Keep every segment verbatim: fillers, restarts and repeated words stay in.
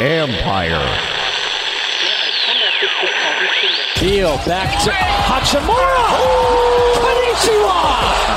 Empire. Beal back to Hachimura.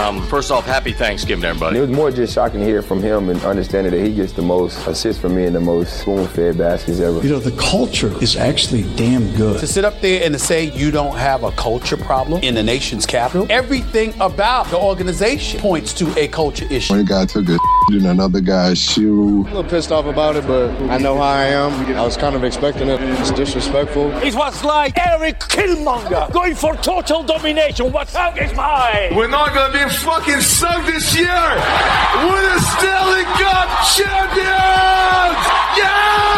Um, first off, happy Thanksgiving, everybody. It was more just shocking to hear from him and understanding that he gets the most assists from me and the most spoon-fed baskets ever. You know, the culture is actually damn good. To sit up there and to say you don't have a culture problem in the nation's capital, everything about the organization points to a culture issue. One guy took a in another guy's shoe. I'm a little pissed off about it, but I know how I am. I was kind of expecting it. It's disrespectful. It was like Eric Killmonger going for total domination. What's up is mine. We're not going to be fucking sucked this year. We're the Stanley Cup champions! Yeah!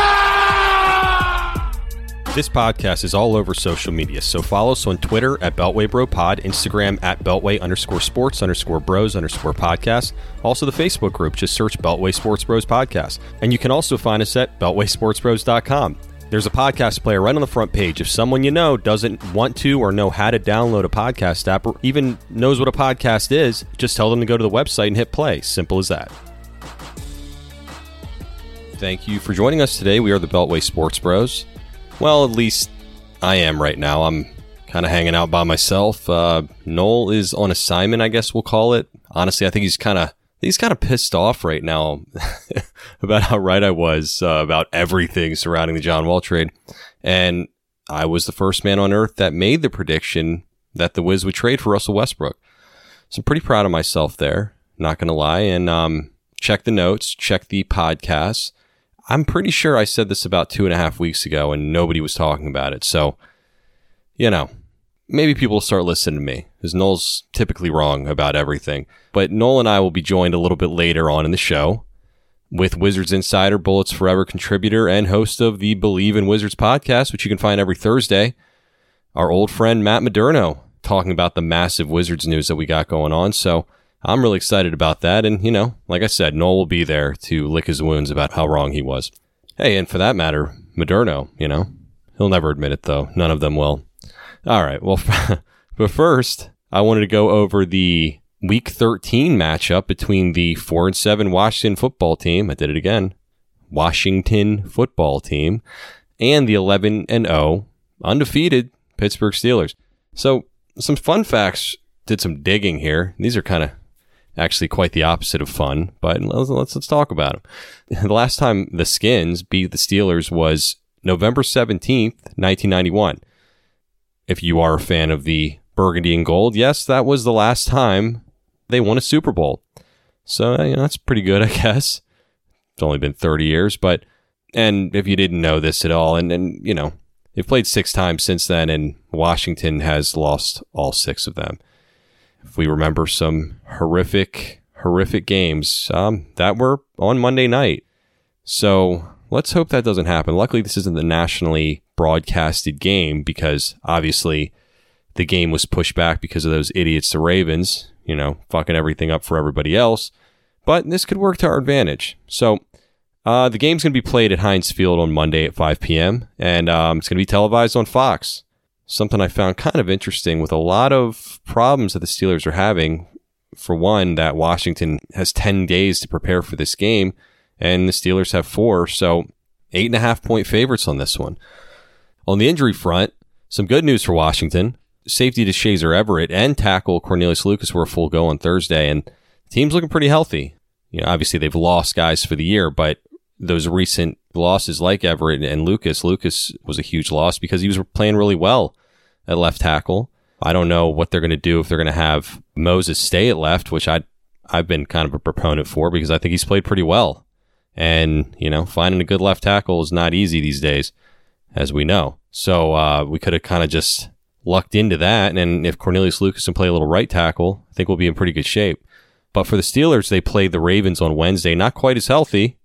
This podcast is all over social media, so follow us on Twitter at Beltway Bro Pod, Instagram at Beltway underscore sports underscore bros underscore podcast. Also the Facebook group, just search Beltway Sports Bros Podcast. And you can also find us at beltway sports bros dot com. There's a podcast player right on the front page. If someone you know doesn't want to or know how to download a podcast app or even knows what a podcast is, just tell them to go to the website and hit play. Simple as that. Thank you for joining us today. We are the Beltway Sports Bros. Well, at least I am right now. I'm kind of hanging out by myself. Uh, Noel is on assignment, I guess we'll call it. Honestly, I think he's kind of He's kind of pissed off right now about how right I was uh, about everything surrounding the John Wall trade. And I was the first man on earth that made the prediction that the Wiz would trade for Russell Westbrook. So I'm pretty proud of myself there, not going to lie. And um, check the notes, check the podcast. I'm pretty sure I said this about two and a half weeks ago and nobody was talking about it. So, you know. Maybe people will start listening to me, because Noel's typically wrong about everything. But Noel and I will be joined a little bit later on in the show with Wizards Insider, Bullets Forever contributor, and host of the Believe in Wizards podcast, which you can find every Thursday. Our old friend Matt Moderno talking about the massive Wizards news that we got going on. So I'm really excited about that. And, you know, like I said, Noel will be there to lick his wounds about how wrong he was. Hey, and for that matter, Moderno, you know, he'll never admit it, though. None of them will. All right, well, but first, I wanted to go over the Week thirteen matchup between the four and seven Washington football team, I did it again, Washington football team, and the eleven and oh, undefeated Pittsburgh Steelers. So, some fun facts, did some digging here. These are kind of actually quite the opposite of fun, but let's, let's, let's talk about them. The last time the Skins beat the Steelers was November seventeenth, nineteen ninety-one. If you are a fan of the burgundy and gold, yes, that was the last time they won a Super Bowl. So, you know, that's pretty good, I guess. It's only been thirty years, but, and if you didn't know this at all, and, and you know, they've played six times since then, and Washington has lost all six of them. If we remember some horrific, horrific games um, that were on Monday night. So, let's hope that doesn't happen. Luckily, this isn't the nationally broadcasted game because, obviously, the game was pushed back because of those idiots, the Ravens, you know, fucking everything up for everybody else. But this could work to our advantage. So, uh, the game's going to be played at Heinz Field on Monday at five p.m., and um, it's going to be televised on Fox. Something I found kind of interesting with a lot of problems that the Steelers are having. For one, that Washington has ten days to prepare for this game, and the Steelers have four, so eight and a half point favorites on this one. On the injury front, some good news for Washington. Safety Deshazor Everett and tackle Cornelius Lucas were a full go on Thursday, and the team's looking pretty healthy. You know, obviously, they've lost guys for the year, but those recent losses like Everett and Lucas, Lucas was a huge loss because he was playing really well at left tackle. I don't know what they're going to do if they're going to have Moses stay at left, which I, I've been kind of a proponent for because I think he's played pretty well. And, you know, finding a good left tackle is not easy these days, as we know. So uh, we could have kind of just lucked into that. And if Cornelius Lucas can play a little right tackle, I think we'll be in pretty good shape. But for the Steelers, they played the Ravens on Wednesday, not quite as healthy.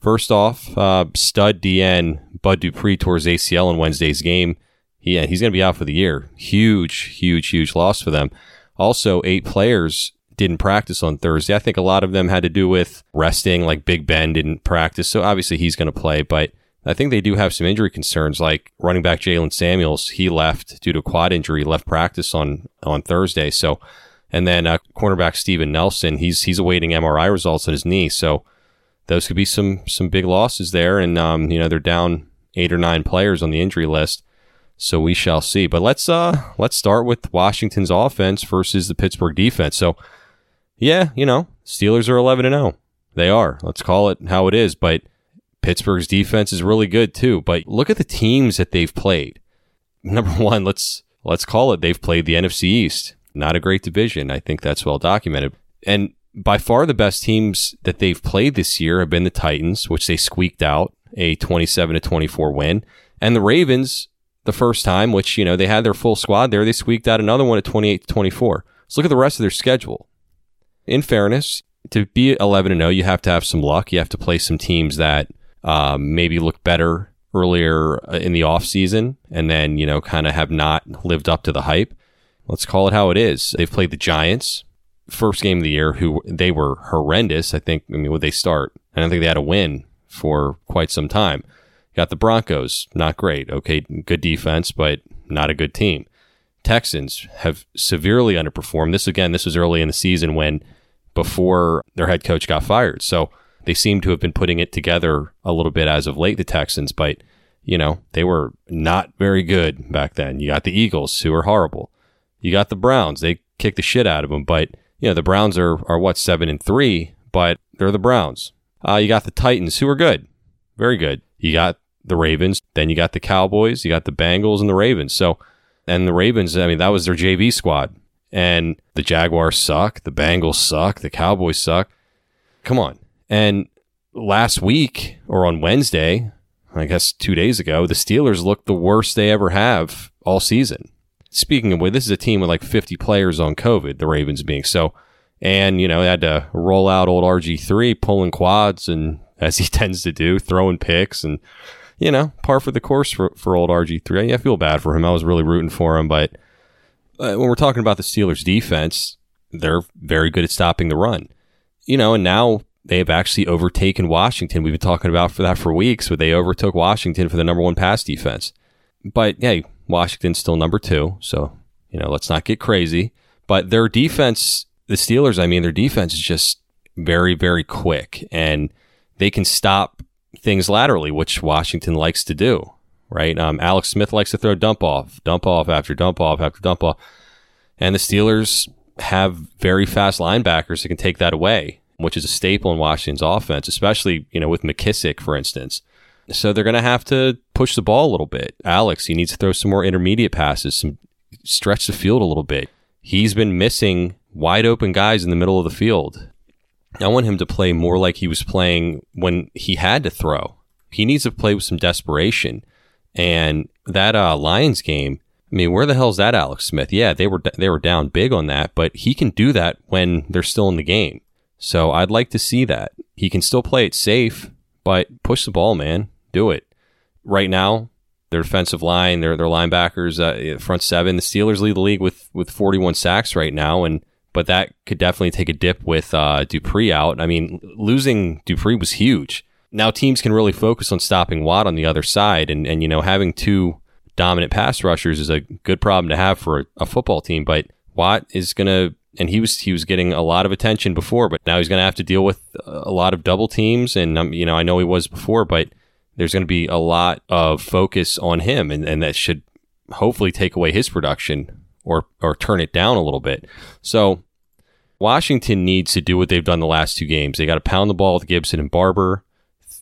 First off, uh, stud D N Bud Dupree tore his A C L in Wednesday's game. Yeah, he's going to be out for the year. Huge, huge, huge loss for them. Also, eight players didn't practice on Thursday. I think a lot of them had to do with resting, like Big Ben didn't practice. So obviously he's going to play, but I think they do have some injury concerns, like running back Jalen Samuels. He left due to a quad injury, left practice on, on Thursday. So, and then uh, cornerback Steven Nelson, he's, he's awaiting M R I results on his knee. So those could be some some big losses there. And, um, you know, they're down eight or nine players on the injury list. So we shall see. But let's uh let's start with Washington's offense versus the Pittsburgh defense. So, yeah, you know, Steelers are eleven and oh. They are. Let's call it how it is. But Pittsburgh's defense is really good, too. But look at the teams that they've played. Number one, let's let's call it, they've played the N F C East. Not a great division. I think that's well documented. And by far the best teams that they've played this year have been the Titans, which they squeaked out a twenty-seven to twenty-four win. And the Ravens, the first time, which, you know, they had their full squad there, they squeaked out another one at twenty-eight to twenty-four. Let's look at the rest of their schedule. In fairness, to be eleven and oh, you have to have some luck. You have to play some teams that um, maybe look better earlier in the offseason and then, you know, kind of have not lived up to the hype. Let's call it how it is. They've played the Giants first game of the year, who they were horrendous. I think, I mean, would they start? I don't think they had a win for quite some time. Got the Broncos, not great. Okay, good defense, but not a good team. Texans have severely underperformed. This, again, this was early in the season when before their head coach got fired. So they seem to have been putting it together a little bit as of late, the Texans, but, you know, they were not very good back then. You got the Eagles, who are horrible. You got the Browns. They kicked the shit out of them, but, you know, the Browns are, are what, seven and three, but they're the Browns. Uh, you got the Titans, who are good, very good. You got the Ravens, then you got the Cowboys, you got the Bengals and the Ravens. So, and the Ravens, I mean, that was their J V squad. And the Jaguars suck, the Bengals suck, the Cowboys suck. Come on. And last week, or on Wednesday, I guess two days ago, the Steelers looked the worst they ever have all season. Speaking of which, this is a team with like fifty players on COVID, the Ravens being so. And, you know, they had to roll out old R G three, pulling quads, and as he tends to do, throwing picks. And, you know, par for the course for, for old R G three. I, I feel bad for him. I was really rooting for him. But uh, when we're talking about the Steelers defense, they're very good at stopping the run. You know, and now they have actually overtaken Washington. We've been talking about for that for weeks, but they overtook Washington for the number one pass defense. But, hey, Washington's still number two, so, you know, let's not get crazy. But their defense, the Steelers, I mean, their defense is just very, very quick, and they can stop things laterally, which Washington likes to do, right? Um, Alex Smith likes to throw dump off, dump off after dump off after dump off. And the Steelers have very fast linebackers that can take that away, which is a staple in Washington's offense, especially, you know, with McKissick, for instance. So they're going to have to push the ball a little bit. Alex, he needs to throw some more intermediate passes, some stretch the field a little bit. He's been missing wide open guys in the middle of the field. I want him to play more like he was playing when he had to throw. He needs to play with some desperation. And that uh, Lions game, I mean, where the hell's that Alex Smith? Yeah, they were they were down big on that, but he can do that when they're still in the game. So I'd like to see that. He can still play it safe, but push the ball, man. Do it. Right now, their defensive line, their their linebackers, uh, front seven, the Steelers lead the league with with forty-one sacks right now, and but that could definitely take a dip with uh, Dupree out. I mean, losing Dupree was huge. Now teams can really focus on stopping Watt on the other side, and, and you know, having two dominant pass rushers is a good problem to have for a, a football team, but Watt is going to... And he was he was getting a lot of attention before, but now he's going to have to deal with a lot of double teams. And, um, you know, I know he was before, but there's going to be a lot of focus on him. And, and that should hopefully take away his production or or turn it down a little bit. So Washington needs to do what they've done the last two games. They got to pound the ball with Gibson and Barber.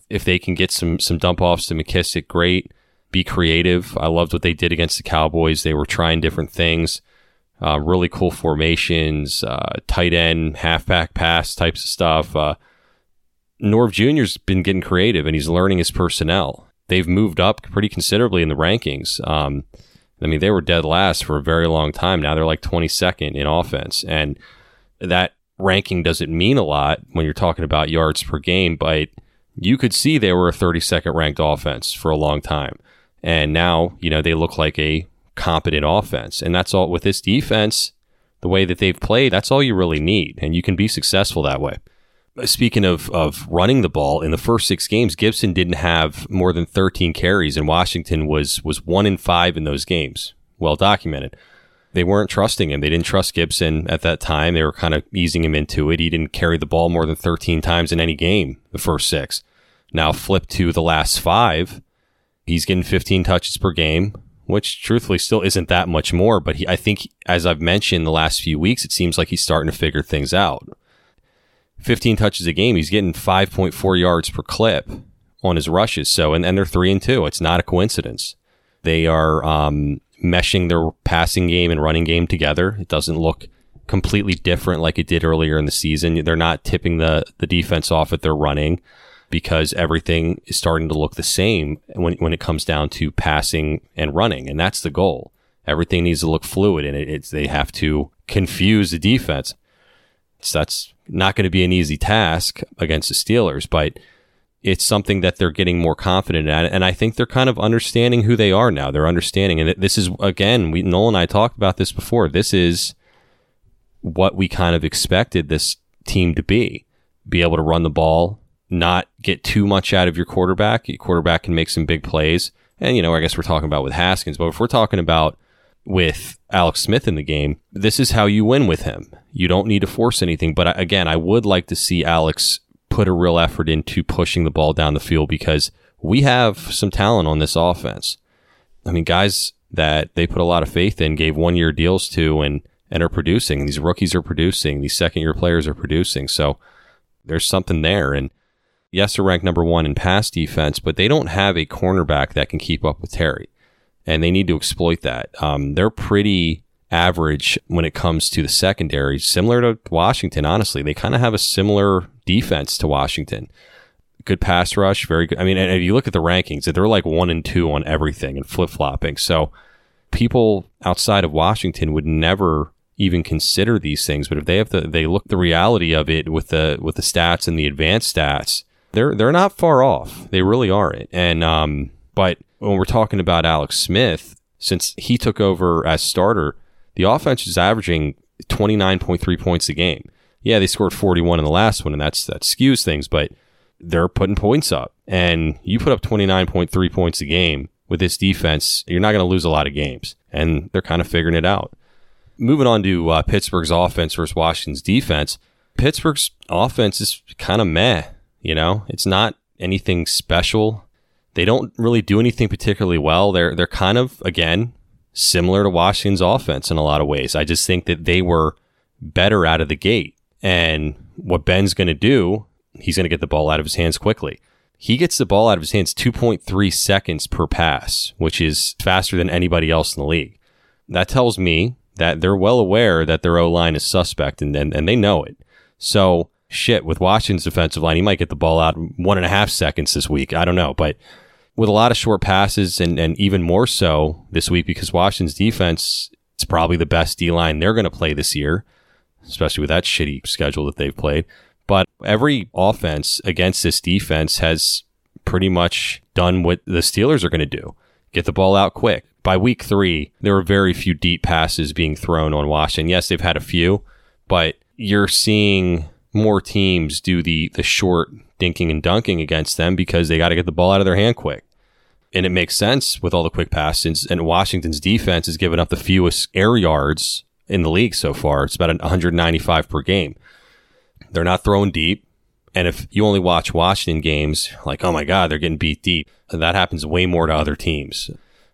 If they can get some some dump offs to McKissick, great. Be creative. I loved what they did against the Cowboys. They were trying different things. Uh, really cool formations, uh, tight end, halfback pass types of stuff. Uh, Norv Junior's been getting creative, and he's learning his personnel. They've moved up pretty considerably in the rankings. Um, I mean, they were dead last for a very long time. Now they're like twenty-second in offense, and that ranking doesn't mean a lot when you're talking about yards per game, but you could see they were a thirty-second ranked offense for a long time. And now, you know, they look like a competent offense, and that's all with this defense, the way that they've played, that's all you really need, and you can be successful that way. Speaking of of running the ball, in the first six games, Gibson didn't have more than thirteen carries, and Washington was was one in five in those games. Well documented. they weren't trusting him. They didn't trust Gibson at that time. They were kind of easing him into it. He didn't carry the ball more than thirteen times in any game, the first six. Now flip to the last five. He's getting fifteen touches per game, which truthfully still isn't that much more. But he, I think, as I've mentioned the last few weeks, it seems like he's starting to figure things out. fifteen touches a game. He's getting five point four yards per clip on his rushes. So, and, and they're three and two. It's not a coincidence. They are um, meshing their passing game and running game together. It doesn't look completely different like it did earlier in the season. They're not tipping the, the defense off at their running, because everything is starting to look the same when when it comes down to passing and running. And that's the goal. Everything needs to look fluid, and it, it's, they have to confuse the defense. So that's not going to be an easy task against the Steelers, but it's something that they're getting more confident at. And I think they're kind of understanding who they are now. They're understanding. And this is, again, we, Noel and I talked about this before. This is what we kind of expected this team to be. Be able to run the ball, not get too much out of your quarterback. Your quarterback can make some big plays. And, you know, I guess we're talking about with Haskins, but if we're talking about with Alex Smith in the game, this is how you win with him. You don't need to force anything. But again, I would like to see Alex put a real effort into pushing the ball down the field, because we have some talent on this offense. I mean, guys that they put a lot of faith in, gave one-year deals to, and, and are producing. These rookies are producing. These second-year players are producing. So there's something there. And yes, they're ranked number one in pass defense, but they don't have a cornerback that can keep up with Terry, and they need to exploit that. Um, they're pretty average when it comes to the secondary, similar to Washington, honestly. They kind of have a similar defense to Washington. Good pass rush, very good. I mean, and if you look at the rankings, they're like one and two on everything and flip-flopping. So people outside of Washington would never even consider these things, but if they have the, they look the reality of it with the with the stats and the advanced stats, They're they're not far off. They really aren't. And um, but when we're talking about Alex Smith, since he took over as starter, the offense is averaging twenty-nine point three points a game. Yeah, they scored forty-one in the last one, and that's that skews things. But they're putting points up, and you put up twenty-nine point three points a game with this defense, you're not going to lose a lot of games. And they're kind of figuring it out. Moving on to uh, Pittsburgh's offense versus Washington's defense. Pittsburgh's offense is kind of meh. You know, it's not anything special. They don't really do anything particularly well. They're they're kind of, again, similar to Washington's offense in a lot of ways. I just think that they were better out of the gate. And what Ben's going to do, he's going to get the ball out of his hands quickly. He gets the ball out of his hands two point three seconds per pass, which is faster than anybody else in the league. That tells me that they're well aware that their O-line is suspect, and and, and they know it. So shit, with Washington's defensive line, he might get the ball out in one and a half seconds this week. I don't know. But with a lot of short passes, and, and even more so this week, because Washington's defense is probably the best D-line they're going to play this year, especially with that shitty schedule that they've played. But every offense against this defense has pretty much done what the Steelers are going to do. Get the ball out quick. By week three, there were very few deep passes being thrown on Washington. Yes, they've had a few, but you're seeing more teams do the the short dinking and dunking against them, because they got to get the ball out of their hand quick. And it makes sense with all the quick passes. And Washington's defense has given up the fewest air yards in the league so far. It's about one hundred ninety-five per game. They're not throwing deep. And if you only watch Washington games, like, oh my God, they're getting beat deep. And that happens way more to other teams.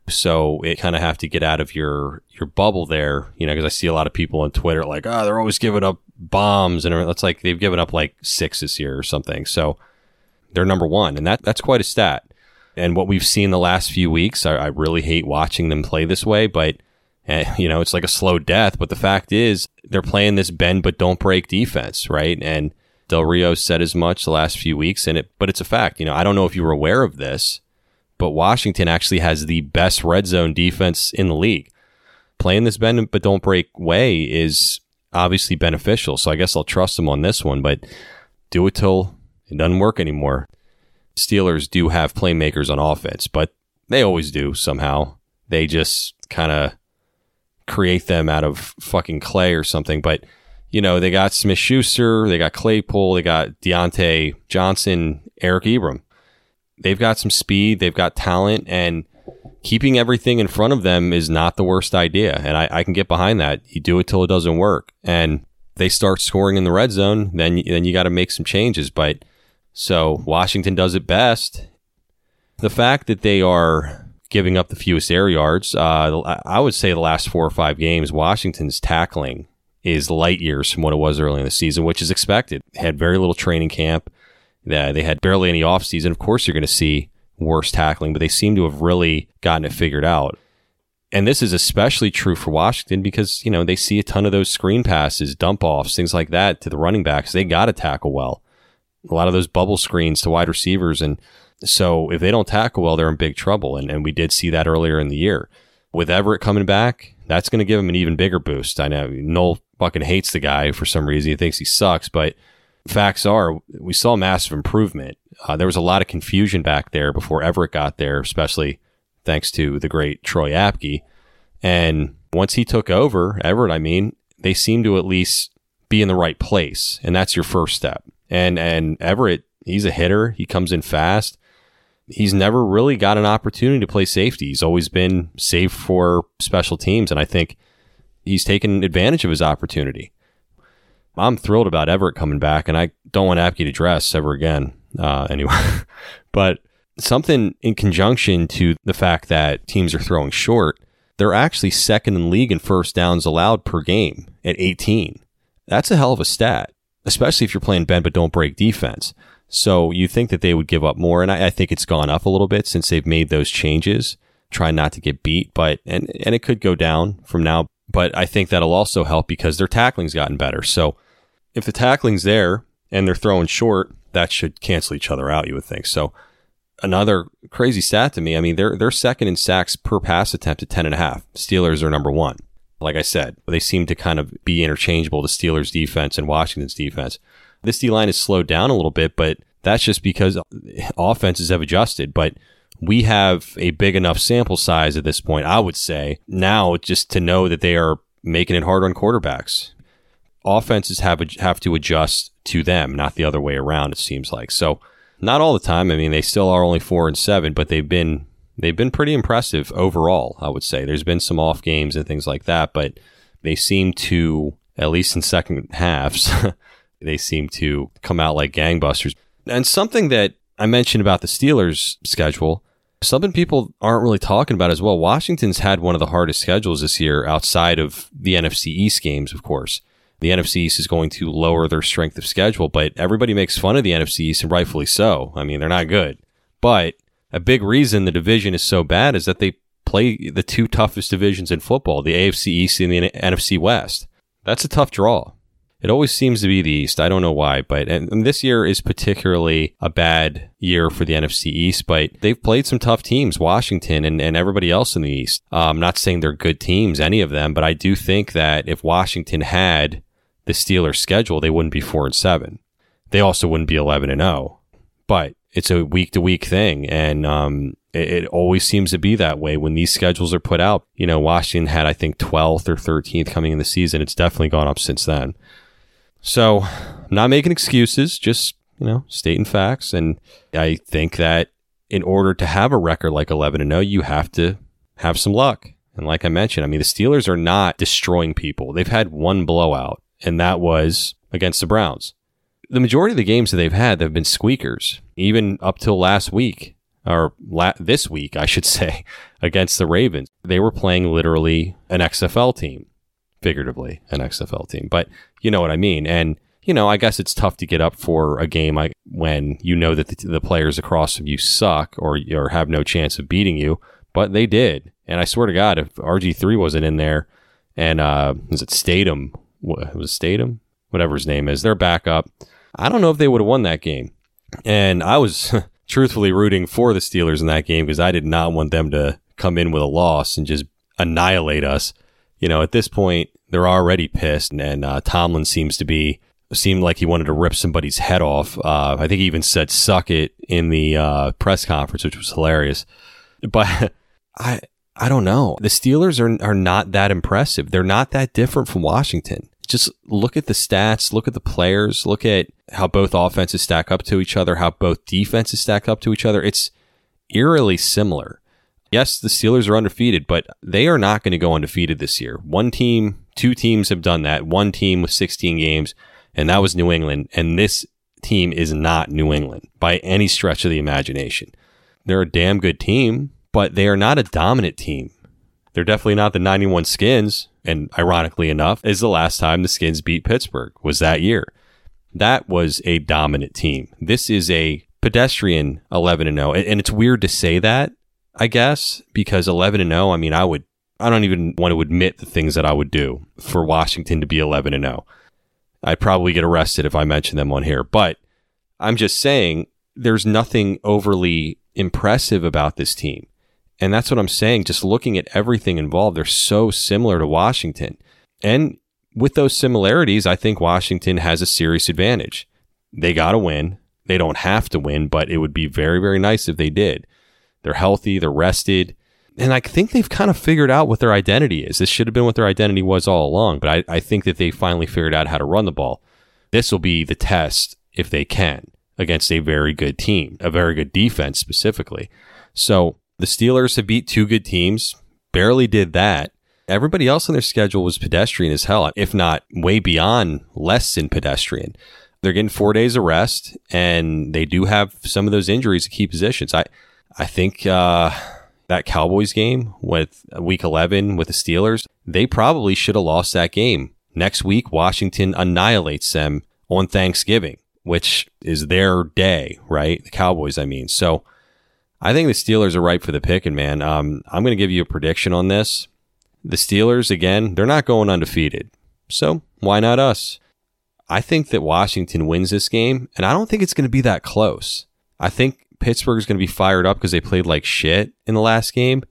So it kind of have to get out of your your bubble there, you know, because I see a lot of people on Twitter like, oh, they're always giving up bombs, and that's like they've given up like six this year or something. So they're number one, and that that's quite a stat. And what we've seen the last few weeks, I, I really hate watching them play this way, but eh, you know, it's like a slow death. But the fact is, they're playing this bend but don't break defense, right? And Del Rio said as much the last few weeks, and it but it's a fact. You know, I don't know if you were aware of this, but Washington actually has the best red zone defense in the league. Playing this bend but don't break way is obviously beneficial, so I guess I'll trust them on this one, but do it till it doesn't work anymore. Steelers do have playmakers on offense, but they always do somehow. They just kind of create them out of fucking clay or something. But, you know, they got Smith Schuster, they got Claypool, they got Deontay Johnson, Eric Ibram. They've got some speed, they've got talent, and keeping everything in front of them is not the worst idea. And I, I can get behind that. You do it till it doesn't work. And they start scoring in the red zone, then, then you got to make some changes. But so Washington does it best. The fact that they are giving up the fewest air yards, uh, I would say the last four or five games, Washington's tackling is light years from what it was early in the season, which is expected. They had very little training camp. They had barely any offseason. Of course, you're going to see worse tackling, but they seem to have really gotten it figured out. And this is especially true for Washington because, you know, they see a ton of those screen passes, dump offs, things like that to the running backs. They got to tackle well. A lot of those bubble screens to wide receivers. And so if they don't tackle well, they're in big trouble. And, and we did see that earlier in the year. With Everett coming back, that's going to give him an even bigger boost. I know Noel fucking hates the guy for some reason. He thinks he sucks, but facts are we saw massive improvement. Uh, there was a lot of confusion back there before Everett got there, especially thanks to the great Troy Apke. And once he took over, Everett, I mean, they seemed to at least be in the right place. And that's your first step. And and Everett, he's a hitter. He comes in fast. He's never really got an opportunity to play safety. He's always been saved for special teams. And I think he's taken advantage of his opportunity. I'm thrilled about Everett coming back, and I don't want Apke to dress ever again uh, anyway. But something in conjunction to the fact that teams are throwing short, they're actually second in league in first downs allowed per game at eighteen. That's a hell of a stat, especially if you're playing bend but don't break defense. So you think that they would give up more, and I, I think it's gone up a little bit since they've made those changes, trying not to get beat, but and, and it could go down from now. But I think that'll also help because their tackling's gotten better. So if the tackling's there and they're throwing short, that should cancel each other out, you would think. So another crazy stat to me, I mean, they're, they're second in sacks per pass attempt at ten and a half. Steelers are number one. Like I said, they seem to kind of be interchangeable to Steelers' defense and Washington's defense. This D-line has slowed down a little bit, but that's just because offenses have adjusted. But we have a big enough sample size at this point, I would say, now just to know that they are making it hard on quarterbacks. Offenses have have to adjust to them, not the other way around, it seems like. So not all the time. I mean, they still are only four and seven, but they've been they've been pretty impressive overall, I would say. There's been some off games and things like that, but they seem to, at least in second halves, they seem to come out like gangbusters. And something that I mentioned about the Steelers' schedule, something people aren't really talking about as well. Washington's had one of the hardest schedules this year outside of the N F C East games, of course. The N F C East is going to lower their strength of schedule, but everybody makes fun of the N F C East, and rightfully so. I mean, they're not good. But a big reason the division is so bad is that they play the two toughest divisions in football, the A F C East and the N F C West. That's a tough draw. It always seems to be the East. I don't know why, but and this year is particularly a bad year for the N F C East, but they've played some tough teams, Washington and, and everybody else in the East. Uh, I'm not saying they're good teams, any of them, but I do think that if Washington had the Steelers' schedule, they wouldn't be four and seven. They also wouldn't be eleven and zero. But it's a week to week thing, and um, it, it always seems to be that way when these schedules are put out. You know, Washington had I think twelfth or thirteenth coming in the season. It's definitely gone up since then. So, I'm not making excuses, just you know, stating facts. And I think that in order to have a record like eleven and zero, you have to have some luck. And like I mentioned, I mean, the Steelers are not destroying people. They've had one blowout. And that was against the Browns. The majority of the games that they've had have been squeakers, even up till last week, or la- this week, I should say, against the Ravens. They were playing literally an X F L team, figuratively an X F L team. But you know what I mean. And, you know, I guess it's tough to get up for a game I, when you know that the, the players across from you suck or, or have no chance of beating you, but they did. And I swear to God, if R G three wasn't in there and uh, was it Statum? It was Statum, whatever his name is, their backup. I don't know if they would have won that game. And I was truthfully rooting for the Steelers in that game because I did not want them to come in with a loss and just annihilate us. You know, at this point, they're already pissed. And, and uh, Tomlin seems to be, seemed like he wanted to rip somebody's head off. Uh, I think he even said, suck it in the uh, press conference, which was hilarious. But I... I don't know. The Steelers are are not that impressive. They're not that different from Washington. Just look at the stats, look at the players, look at how both offenses stack up to each other, how both defenses stack up to each other. It's eerily similar. yes, the Steelers are undefeated, but they are not going to go undefeated this year. One team, two teams have done that. One team with sixteen games, and that was New England. And this team is not New England by any stretch of the imagination. They're a damn good team, but they are not a dominant team. They're definitely not the ninety-one Skins. And ironically enough, is the last time the Skins beat Pittsburgh was that year. That was a dominant team. This is a pedestrian eleven and oh. And it's weird to say that, I guess, because eleven and oh, I mean, I would, I don't even want to admit the things that I would do for Washington to be eleven and oh. I'd probably get arrested if I mentioned them on here. But I'm just saying there's nothing overly impressive about this team. And that's what I'm saying. Just looking at everything involved, they're so similar to Washington. And with those similarities, I think Washington has a serious advantage. They got to win. They don't have to win, but it would be very, very nice if they did. They're healthy. They're rested. And I think they've kind of figured out what their identity is. This should have been what their identity was all along, but I, I think that they finally figured out how to run the ball. This will be the test, if they can, against a very good team, a very good defense specifically. So the Steelers have beat two good teams, barely did that. Everybody else on their schedule was pedestrian as hell, if not way beyond less than pedestrian. They're getting four days of rest, and they do have some of those injuries to key positions. I I think uh, that Cowboys game with Week eleven with the Steelers, they probably should have lost that game. Next week, Washington annihilates them on Thanksgiving, which is their day, right? The Cowboys, I mean. So I think the Steelers are ripe for the picking, man. Um, I'm going to give you a prediction on this. The Steelers, again, they're not going undefeated. So why not us? I think that Washington wins this game, and I don't think it's going to be that close. I think Pittsburgh is going to be fired up because they played like shit in the last game,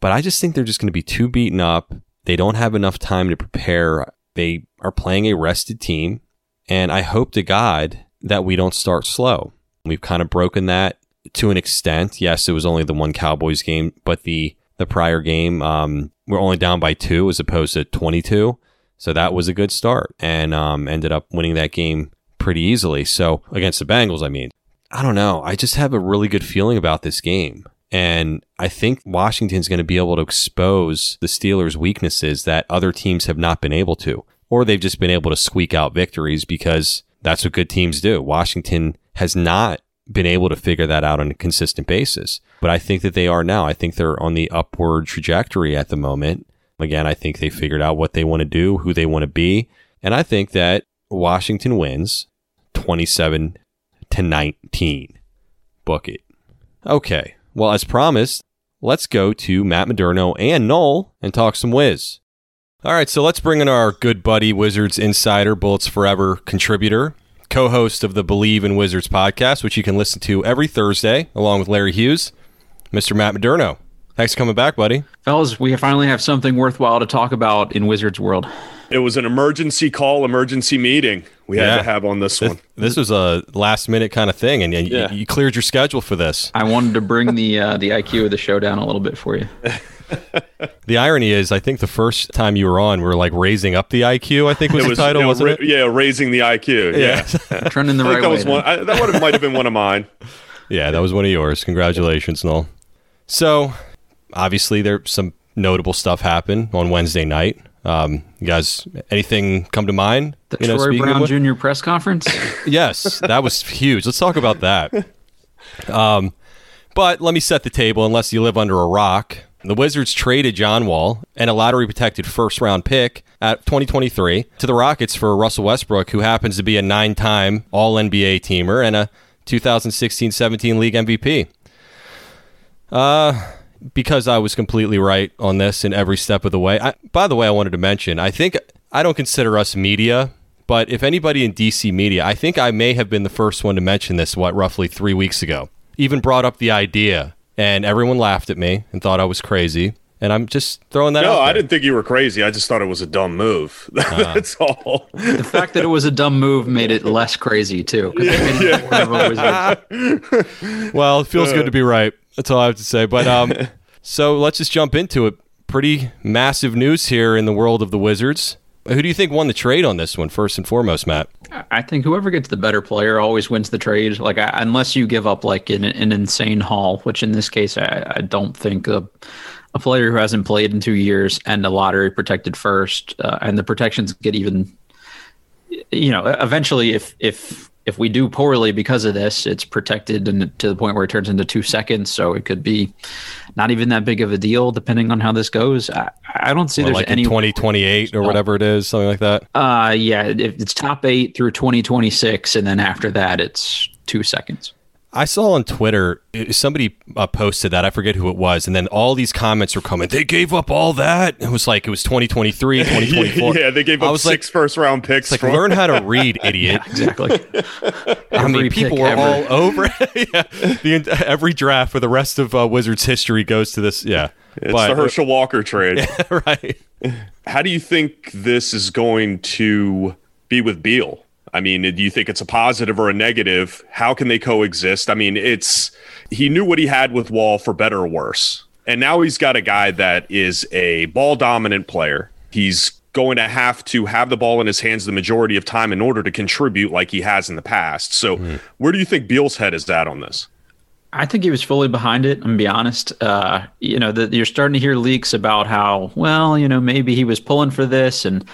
but I just think they're just going to be too beaten up. They don't have enough time to prepare. They are playing a rested team, and I hope to God that we don't start slow. We've kind of broken that to an extent. Yes, it was only the one Cowboys game, but the the prior game, um, we're only down by two as opposed to twenty-two. So that was a good start, and um, ended up winning that game pretty easily. So against the Bengals, I mean, I don't know. I just have a really good feeling about this game. And I think Washington's going to be able to expose the Steelers' weaknesses that other teams have not been able to, or they've just been able to squeak out victories because that's what good teams do. Washington has not been able to figure that out on a consistent basis. But I think that they are now. I think they're on the upward trajectory at the moment. Again, I think they figured out what they want to do, who they want to be. And I think that Washington wins twenty-seven to nineteen. Book it. Okay. Well, as promised, let's go to Matt Moderno and Noel and talk some Wiz. All right. So let's bring in our good buddy, Wizards insider, Bullets Forever contributor, co-host of the Believe in Wizards podcast, which you can listen to every Thursday along with Larry Hughes, Mister Matt Moderno. Thanks for coming back, buddy. Fellas, we finally have something worthwhile to talk about in Wizards World. It was an emergency call, emergency meeting we yeah. had to have on this, this one. This was a last-minute kind of thing, and, and yeah. you, you cleared your schedule for this. I wanted to bring the uh, the I Q of the show down a little bit for you. The irony is, I think the first time you were on, we were like raising up the I Q, I think was, was the title, you know, wasn't ra- it? Yeah, raising the I Q. Yeah, yeah. Turning the I right that way. Was one, I, that one might have been one of mine. Yeah, that was one of yours. Congratulations, Noel. So, obviously, there some notable stuff happened on Wednesday night. Um, you guys, anything come to mind? The you know, Troy Brown Junior press conference? Yes, that was huge. Let's talk about that. Um, but let me set the table, unless you live under a rock. The Wizards traded John Wall and a lottery-protected first-round pick at twenty twenty-three to the Rockets for Russell Westbrook, who happens to be a nine-time All-N B A teamer and a two thousand sixteen seventeen league M V P. Uh... Because I was completely right on this in every step of the way. I, by the way, I wanted to mention, I think I don't consider us media, but if anybody in D C media, I think I may have been the first one to mention this, what, roughly three weeks ago. Even brought up the idea, and everyone laughed at me and thought I was crazy. And I'm just throwing that no, out there. No, I didn't think you were crazy. I just thought it was a dumb move. That's uh, all. The fact that it was a dumb move made it less crazy, too. Yeah, yeah. Well, it feels uh, good to be right. That's all I have to say. But um, so let's just jump into it. Pretty massive news here in the world of the Wizards. Who do you think won the trade on this one, first and foremost, Matt? I think whoever gets the better player always wins the trade. Like, I, unless you give up like an, an insane haul, which in this case, I, I don't think a, a player who hasn't played in two years and a lottery protected first, uh, and the protections get even, you know, eventually if if if we do poorly because of this, it's protected and to the point where it turns into two seconds. So it could be not even that big of a deal, depending on how this goes. I, I don't see or there's like any twenty twenty-eight or whatever it is, something like that. Uh, yeah, it, it's top eight through twenty twenty-six, and then after that, it's two seconds. I saw on Twitter, somebody uh, posted that. I forget who it was. And then all these comments were coming. They gave up all that. It was like, it was twenty twenty-three, twenty twenty-four. Yeah, they gave up six like, first round picks. It's like, learn how to read, idiot. Yeah, exactly. I mean, people were ever. all over it. Yeah. The, every draft for the rest of uh, Wizards history goes to this. Yeah. It's but, the Herschel Walker trade. Yeah, right. How do you think this is going to be with Beal? I mean, do you think it's a positive or a negative? How can they coexist? I mean, it's he knew what he had with Wall for better or worse. And now he's got a guy that is a ball dominant player. He's going to have to have the ball in his hands the majority of time in order to contribute like he has in the past. So mm-hmm. where do you think Beal's head is at on this? I think he was fully behind it. I'm going to be honest. Uh, you know, the, you're starting to hear leaks about how, well, you know, maybe he was pulling for this, and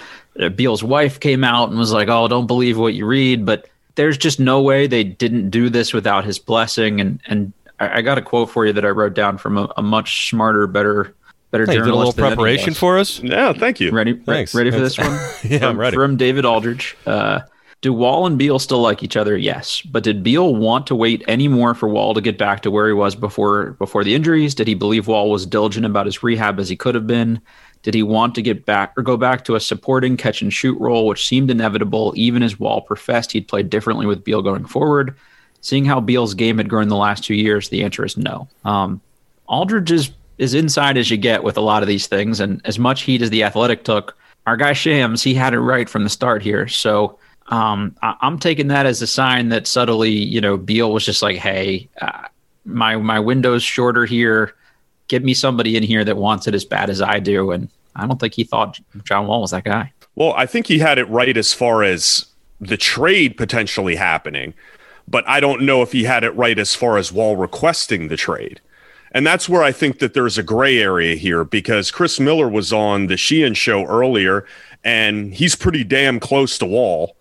Beal's wife came out and was like, oh, don't believe what you read. But there's just no way they didn't do this without his blessing. And and I got a quote for you that I wrote down from a, a much smarter, better better hey, journalist. You did a little preparation for us? No, thank you. Ready, Thanks. Re- ready for this one? Yeah, from, I'm ready. From David Aldridge. Uh, do Wall and Beal still like each other? Yes. But did Beal want to wait any more for Wall to get back to where he was before before the injuries? Did he believe Wall was diligent about his rehab as he could have been? Did he want to get back or go back to a supporting catch and shoot role, which seemed inevitable, even as Wall professed he'd play differently with Beal going forward? Seeing how Beal's game had grown the last two years, the answer is no. Um, Aldridge is as inside as you get with a lot of these things, and as much heat as The Athletic took, our guy Shams, he had it right from the start here. So um, I- I'm taking that as a sign that subtly, you know, Beal was just like, hey, uh, my my window's shorter here. Get me somebody in here that wants it as bad as I do. And I don't think he thought John Wall was that guy. Well, I think he had it right as far as the trade potentially happening, but I don't know if he had it right as far as Wall requesting the trade. And that's where I think that there's a gray area here, because Chris Miller was on the Sheehan show earlier and he's pretty damn close to Wall.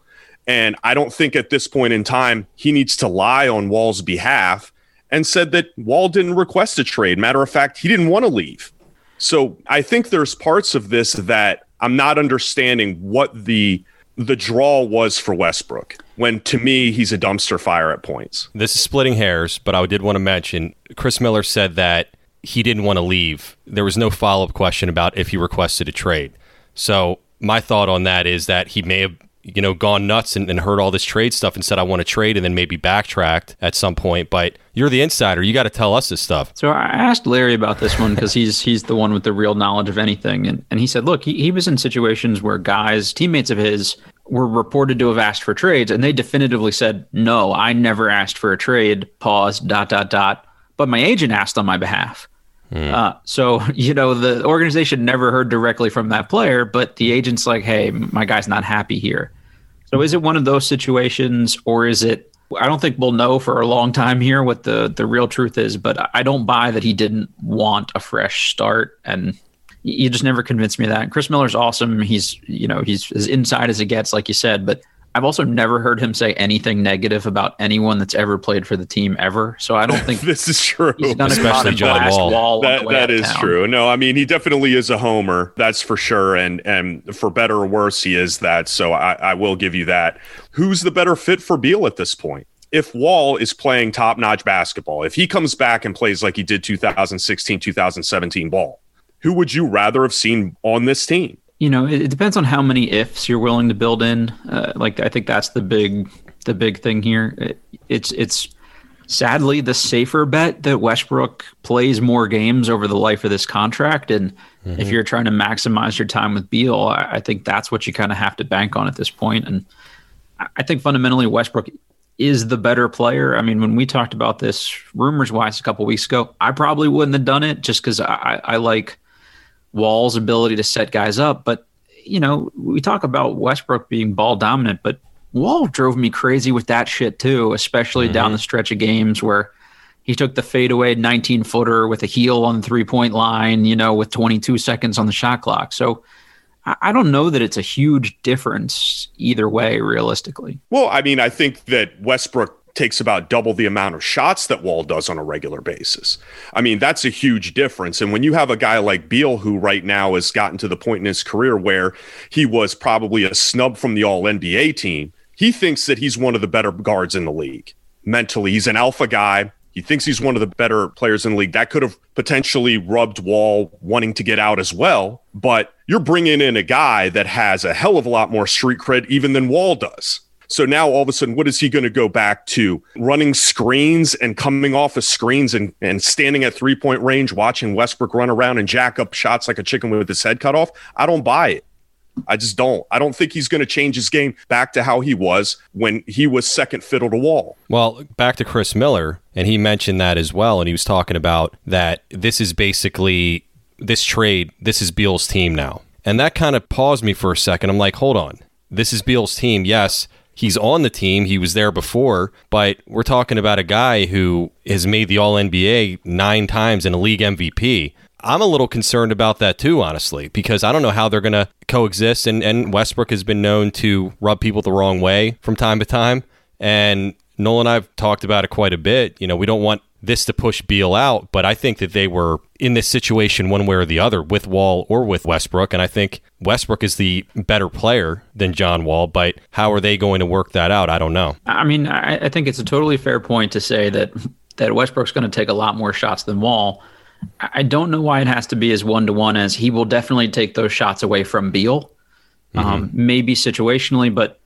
And I don't think at this point in time he needs to lie on Wall's behalf, and said that Wall didn't request a trade. Matter of fact, he didn't want to leave. So I think there's parts of this that I'm not understanding what the the draw was for Westbrook, when to me, he's a dumpster fire at points. This is splitting hairs, but I did want to mention, Chris Miller said that he didn't want to leave. There was no follow-up question about if he requested a trade. So my thought on that is that he may have, you know, gone nuts and, and heard all this trade stuff and said, I want to trade, and then maybe backtracked at some point. But you're the insider. You got to tell us this stuff. So I asked Larry about this one because he's he's the one with the real knowledge of anything. And and he said, look, he, he was in situations where guys, teammates of his, were reported to have asked for trades. And they definitively said, no, I never asked for a trade, pause, dot, dot, dot. But my agent asked on my behalf. Mm. Uh, so, you know, the organization never heard directly from that player, but the agent's like, hey, my guy's not happy here. So is it one of those situations, or is it, I don't think we'll know for a long time here what the, the real truth is, but I don't buy that he didn't want a fresh start. And you just never convinced me of that. And Chris Miller's awesome. He's, you know, he's as inside as it gets, like you said, but I've also never heard him say anything negative about anyone that's ever played for the team ever. So I don't think this is true. He's not especially John Wall. Wall that that is town. True. No, I mean, he definitely is a homer. That's for sure. And and for better or worse, he is that. So I, I will give you that. Who's the better fit for Beal at this point? If Wall is playing top-notch basketball, if he comes back and plays like he did two thousand sixteen, two thousand seventeen ball, who would you rather have seen on this team? You know, it, it depends on how many ifs you're willing to build in. Uh, like, I think that's the big, the big thing here. It, it's, it's sadly the safer bet that Westbrook plays more games over the life of this contract. And mm-hmm. if you're trying to maximize your time with Beal, I, I think that's what you kind of have to bank on at this point. And I, I think fundamentally Westbrook is the better player. I mean, when we talked about this rumors-wise a couple weeks ago, I probably wouldn't have done it just because I, I, I like Wall's ability to set guys up, but you know, we talk about Westbrook being ball dominant, but Wall drove me crazy with that shit too, especially mm-hmm. down the stretch of games where he took the fadeaway nineteen-footer with a heel on the three-point line, you know, with twenty-two seconds on the shot clock. So I don't know that it's a huge difference either way, realistically. Well, I mean, I think that Westbrook takes about double the amount of shots that Wall does on a regular basis. I mean, that's a huge difference. And when you have a guy like Beal, who right now has gotten to the point in his career where he was probably a snub from the all N B A team, he thinks that he's one of the better guards in the league. Mentally, he's an alpha guy. He thinks he's one of the better players in the league. That could have potentially rubbed Wall wanting to get out as well. But you're bringing in a guy that has a hell of a lot more street cred even than Wall does. So now all of a sudden, what is he going to go back to? Running screens and coming off of screens and, and standing at three-point range, watching Westbrook run around and jack up shots like a chicken with his head cut off? I don't buy it. I just don't. I don't think he's going to change his game back to how he was when he was second fiddle to Wall. Well, back to Chris Miller, and he mentioned that as well, and he was talking about that this is basically this trade, this is Beal's team now. And that kind of paused me for a second. I'm like, hold on. This is Beal's team, yes. He's on the team. He was there before, but we're talking about a guy who has made the all N B A nine times and a league M V P. I'm a little concerned about that too, honestly, because I don't know how they're going to coexist. And, and Westbrook has been known to rub people the wrong way from time to time. And Noel and I have talked about it quite a bit. You know, we don't want this to push Beal out, but I think that they were in this situation one way or the other with Wall or with Westbrook. And I think Westbrook is the better player than John Wall, but how are they going to work that out? I don't know. I mean, I, I think it's a totally fair point to say that, that Westbrook's going to take a lot more shots than Wall. I don't know why it has to be as one-to-one as he will definitely take those shots away from Beal, mm-hmm. um, maybe situationally, but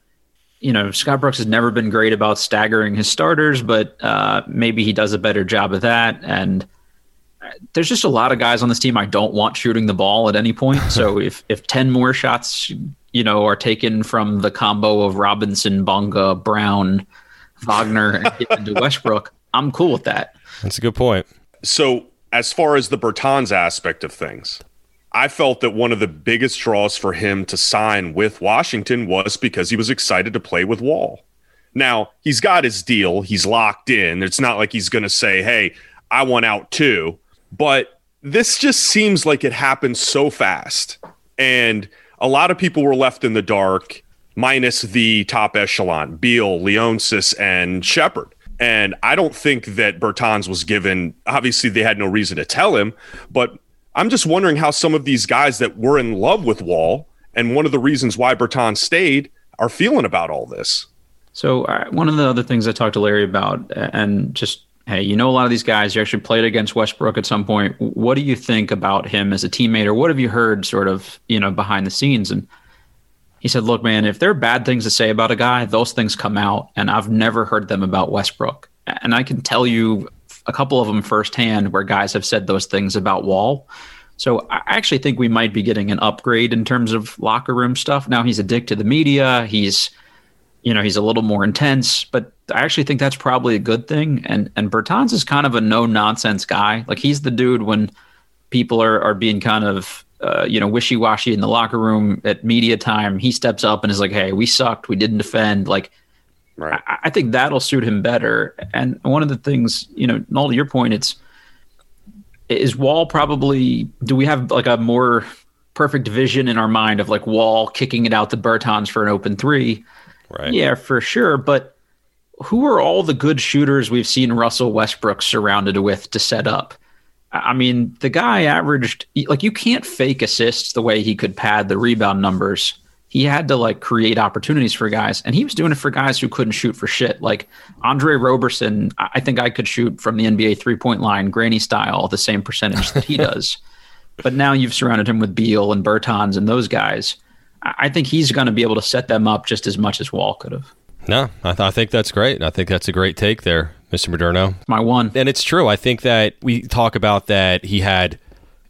you know, Scott Brooks has never been great about staggering his starters, but uh, maybe he does a better job of that. And there's just a lot of guys on this team I don't want shooting the ball at any point. So if if ten more shots, you know, are taken from the combo of Robinson, Bonga, Brown, Wagner, and given to Westbrook, I'm cool with that. That's a good point. So as far as the Bertans aspect of things, I felt that one of the biggest draws for him to sign with Washington was because he was excited to play with Wall. Now, he's got his deal. He's locked in. It's not like he's going to say, hey, I want out too. But this just seems like it happened so fast. And a lot of people were left in the dark, minus the top echelon, Beal, Leonsis, and Shepard. And I don't think that Bertans was given – obviously, they had no reason to tell him, but – I'm just wondering how some of these guys that were in love with Wall and one of the reasons why Bertans stayed are feeling about all this. So uh, one of the other things I talked to Larry about, and just, hey, you know, a lot of these guys, you actually played against Westbrook at some point. What do you think about him as a teammate, or what have you heard sort of, you know, behind the scenes? And he said, look, man, if there are bad things to say about a guy, those things come out, and I've never heard them about Westbrook. And I can tell you a couple of them firsthand where guys have said those things about Wall. So I actually think we might be getting an upgrade in terms of locker room stuff. Now he's a dick to the media. He's, you know, he's a little more intense, but I actually think that's probably a good thing. And, and Bertans is kind of a no nonsense guy. Like, he's the dude when people are, are being kind of, uh, you know, wishy-washy in the locker room at media time, he steps up and is like, hey, we sucked. We didn't defend. Like, right. I think that'll suit him better. And one of the things, you know, Noel, to your point, it's, is Wall probably, do we have like a more perfect vision in our mind of like Wall kicking it out to Bertans for an open three? Right. Yeah, for sure. But who are all the good shooters we've seen Russell Westbrook surrounded with to set up? I mean, the guy averaged, like, you can't fake assists the way he could pad the rebound numbers. He had to like create opportunities for guys, and he was doing it for guys who couldn't shoot for shit. Like Andre Roberson, I think I could shoot from the N B A three-point line, granny style, the same percentage that he does. But now you've surrounded him with Beal and Bertans and those guys. I think he's going to be able to set them up just as much as Wall could have. No, I, th- I think that's great. I think that's a great take there, Mister Moderno. My one. And it's true. I think that we talk about that he had,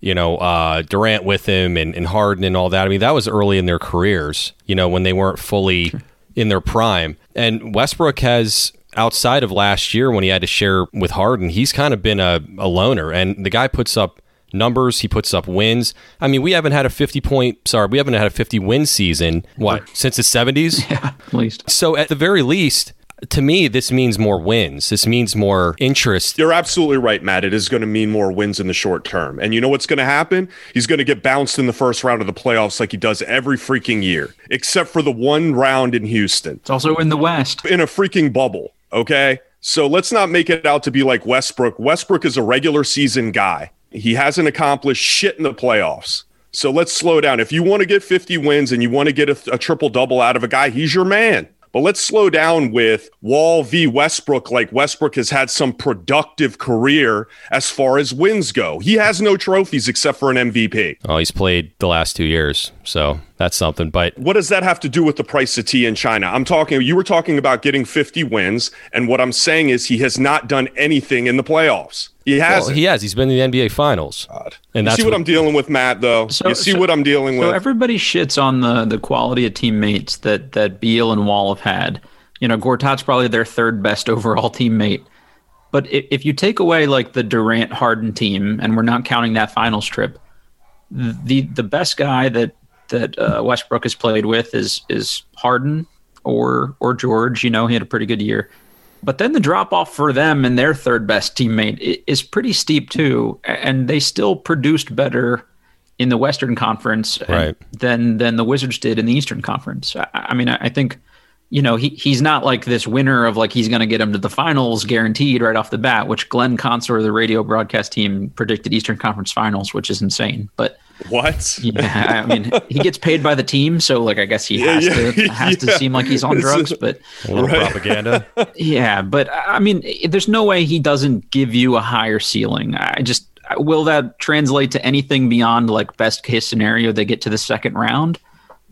you know, uh, Durant with him and, and Harden and all that. I mean, that was early in their careers, you know, when they weren't fully in their prime. And Westbrook has, outside of last year when he had to share with Harden, he's kind of been a, a loner. And the guy puts up numbers. He puts up wins. I mean, we haven't had a fifty point, sorry, we haven't had a fifty win season, what, since the seventies? Yeah, at least. So at the very least, to me, this means more wins. This means more interest. You're absolutely right, Matt. It is going to mean more wins in the short term. And you know what's going to happen? He's going to get bounced in the first round of the playoffs like he does every freaking year, except for the one round in Houston. It's also in the West. In a freaking bubble, okay? So let's not make it out to be like Westbrook. Westbrook is a regular season guy. He hasn't accomplished shit in the playoffs. So let's slow down. If you want to get fifty wins and you want to get a, a triple-double out of a guy, he's your man. But let's slow down with Wall v. Westbrook. Like Westbrook has had some productive career as far as wins go. He has no trophies except for an M V P. Oh, he's played the last two years, so that's something. But what does that have to do with the price of tea in China? I'm talking. You were talking about getting fifty wins, and what I'm saying is he has not done anything in the playoffs. He has. Well, he has. He's been in the N B A Finals. God. And you that's see what, what I'm dealing with, Matt, though. So, you see so, what I'm dealing so with. So everybody shits on the the quality of teammates that, that Beal and Wall have had. You know, Gortat's probably their third best overall teammate. But if, if you take away, like, the Durant-Harden team, and we're not counting that finals trip, the the best guy that, that uh, Westbrook has played with is is Harden or or George. You know, he had a pretty good year. But then the drop-off for them and their third-best teammate is pretty steep, too. And they still produced better in the Western Conference right. than than the Wizards did in the Eastern Conference. I, I mean, I think, you know, he he's not like this winner of, like, he's going to get him to the finals guaranteed right off the bat, which Glenn Consor, the radio broadcast team, predicted Eastern Conference finals, which is insane. But what? Yeah, I mean, he gets paid by the team, so like I guess he has yeah, yeah, to has yeah. to seem like he's on drugs, but a little right. propaganda. Yeah, but I mean, there's no way he doesn't give you a higher ceiling. I just will that translate to anything beyond like best case scenario? They get to the second round,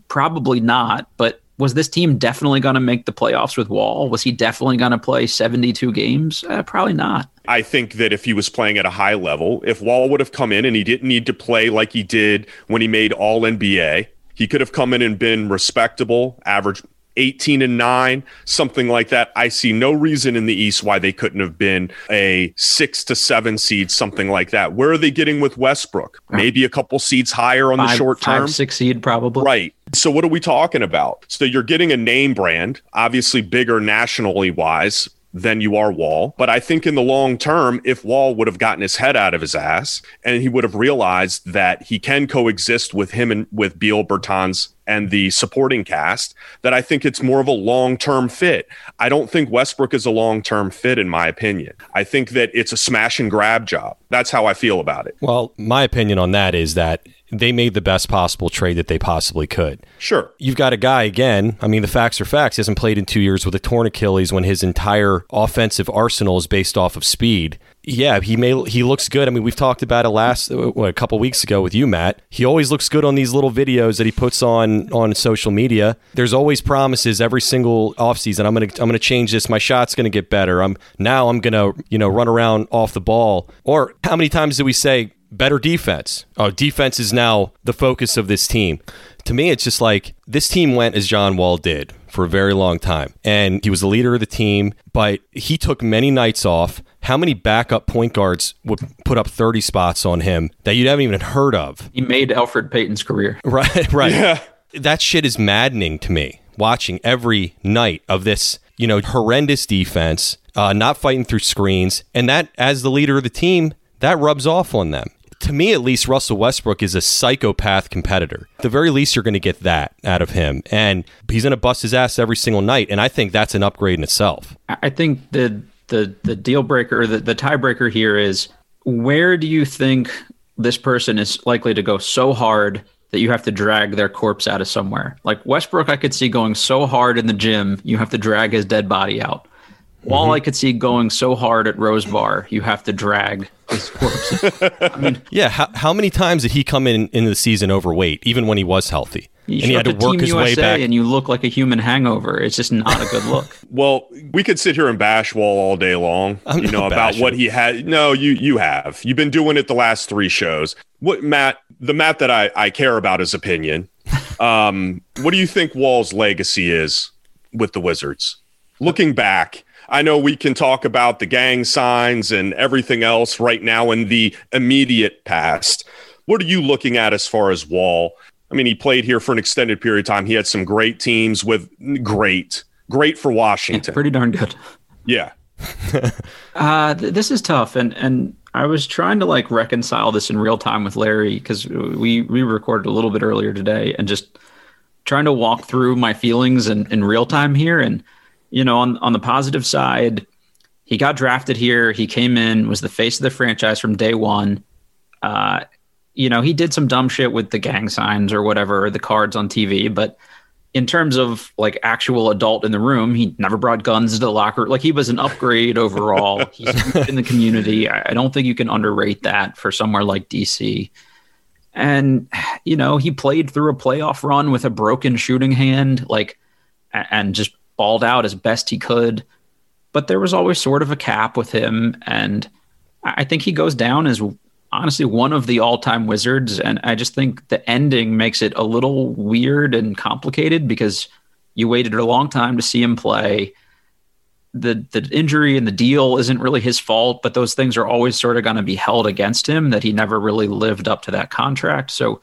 probably not. But was this team definitely going to make the playoffs with Wall? Was he definitely going to play seventy-two games? Uh, probably not. I think that if he was playing at a high level, if Wall would have come in and he didn't need to play like he did when he made All N B A, he could have come in and been respectable, average eighteen and nine, something like that. I see no reason in the East why they couldn't have been a six to seven seed, something like that. Where are they getting with Westbrook? Maybe a couple seeds higher on five, the short term. Five, six seed probably. Right. So what are we talking about? So you're getting a name brand, obviously bigger nationally wise than you are Wall. But I think in the long term, if Wall would have gotten his head out of his ass and he would have realized that he can coexist with him and with Beal, Bertans, and the supporting cast, that I think it's more of a long-term fit. I don't think Westbrook is a long-term fit, in my opinion. I think that it's a smash and grab job. That's how I feel about it. Well, my opinion on that is that they made the best possible trade that they possibly could. Sure. You've got a guy, again, I mean, the facts are facts. He hasn't played in two years with a torn Achilles when his entire offensive arsenal is based off of speed. Yeah, he may he looks good. I mean, we've talked about it last what, a couple weeks ago with you, Matt. He always looks good on these little videos that he puts on on social media. There's always promises every single offseason. I'm gonna I'm gonna change this. My shot's gonna get better. I'm now I'm gonna you know run around off the ball. Or how many times do we say better defense? Oh, defense is now the focus of this team. To me, it's just like this team went as John Wall did for a very long time, and he was the leader of the team, but he took many nights off. How many backup point guards would put up thirty spots on him that you haven't even heard of? He made Alfred Payton's career. Right, right. Yeah. That shit is maddening to me, watching every night of this, you know, horrendous defense, uh, not fighting through screens. And that, as the leader of the team, that rubs off on them. To me, at least, Russell Westbrook is a psychopath competitor. At the very least, you're going to get that out of him. And he's going to bust his ass every single night. And I think that's an upgrade in itself. I think the... The the deal breaker, or the, the tiebreaker here is, where do you think this person is likely to go so hard that you have to drag their corpse out of somewhere? Like Westbrook, I could see going so hard in the gym, you have to drag his dead body out. Mm-hmm. Wall, I could see going so hard at Rose Bar, you have to drag his corpse. I mean, yeah, how, how many times did he come in in the season overweight, even when he was healthy? You and he had to work his way back. And you look like a human hangover. It's just not a good look. Well, we could sit here and bash Wall all day long, I'm you know, about what he had. No, you you have. You've been doing it the last three shows. What Matt, the Matt that I, I care about is opinion. Um, what do you think Wall's legacy is with the Wizards? Looking back, I know we can talk about the gang signs and everything else right now in the immediate past. What are you looking at as far as Wall? I mean, he played here for an extended period of time. He had some great teams with great, great for Washington. Yeah, pretty darn good. Yeah. uh, th- this is tough. And, and I was trying to like reconcile this in real time with Larry because we, we recorded a little bit earlier today and just trying to walk through my feelings in, in real time here. And, you know, on, on the positive side, he got drafted here. He came in, was the face of the franchise from day one. Uh, you know, he did some dumb shit with the gang signs or whatever, or the cards on T V. But in terms of like actual adult in the room, he never brought guns to the locker. Like he was an upgrade overall. He's in the community. I, I don't think you can underrate that for somewhere like D C. And, you know, he played through a playoff run with a broken shooting hand, like, and just balled out as best he could, but there was always sort of a cap with him. And I think he goes down as honestly one of the all-time Wizards. And I just think the ending makes it a little weird and complicated because you waited a long time to see him play. The the injury and the deal isn't really his fault, but those things are always sort of going to be held against him that he never really lived up to that contract. So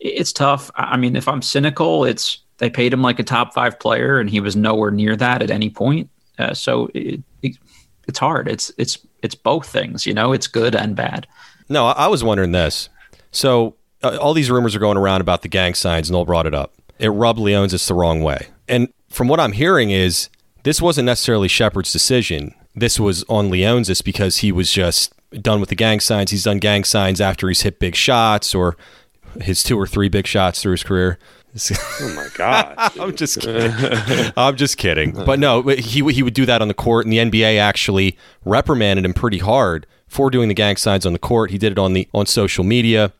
it's tough. I mean, if I'm cynical, it's, they paid him like a top five player, and he was nowhere near that at any point. Uh, so it, it, it's hard. It's it's it's both things, you know. It's good and bad. No, I was wondering this. So uh, all these rumors are going around about the gang signs. Noel brought it up. It rubbed Leonsis the wrong way. And from what I'm hearing is this wasn't necessarily Shepard's decision. This was on Leonsis because he was just done with the gang signs. He's done gang signs after he's hit big shots or his two or three big shots through his career. Oh my God! I'm just kidding. I'm just kidding. But no, he he would do that on the court, and the N B A actually reprimanded him pretty hard for doing the gang signs on the court. He did it on the on social media.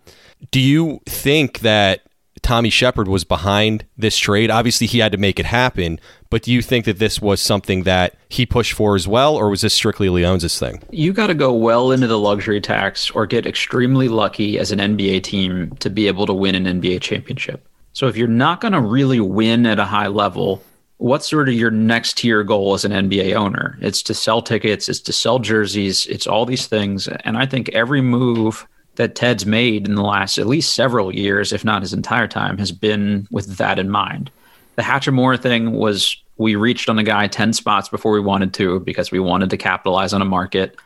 Do you think that Tommy Shepard was behind this trade? Obviously, he had to make it happen. But do you think that this was something that he pushed for as well, or was this strictly Leonsis' thing? You got to go well into the luxury tax or get extremely lucky as an N B A team to be able to win an N B A championship. So if you're not going to really win at a high level, what's sort of your next tier goal as an N B A owner? It's to sell tickets. It's to sell jerseys. It's all these things. And I think every move that Ted's made in the last at least several years, if not his entire time, has been with that in mind. The Hachimura thing was we reached on the guy ten spots before we wanted to because we wanted to capitalize on a market.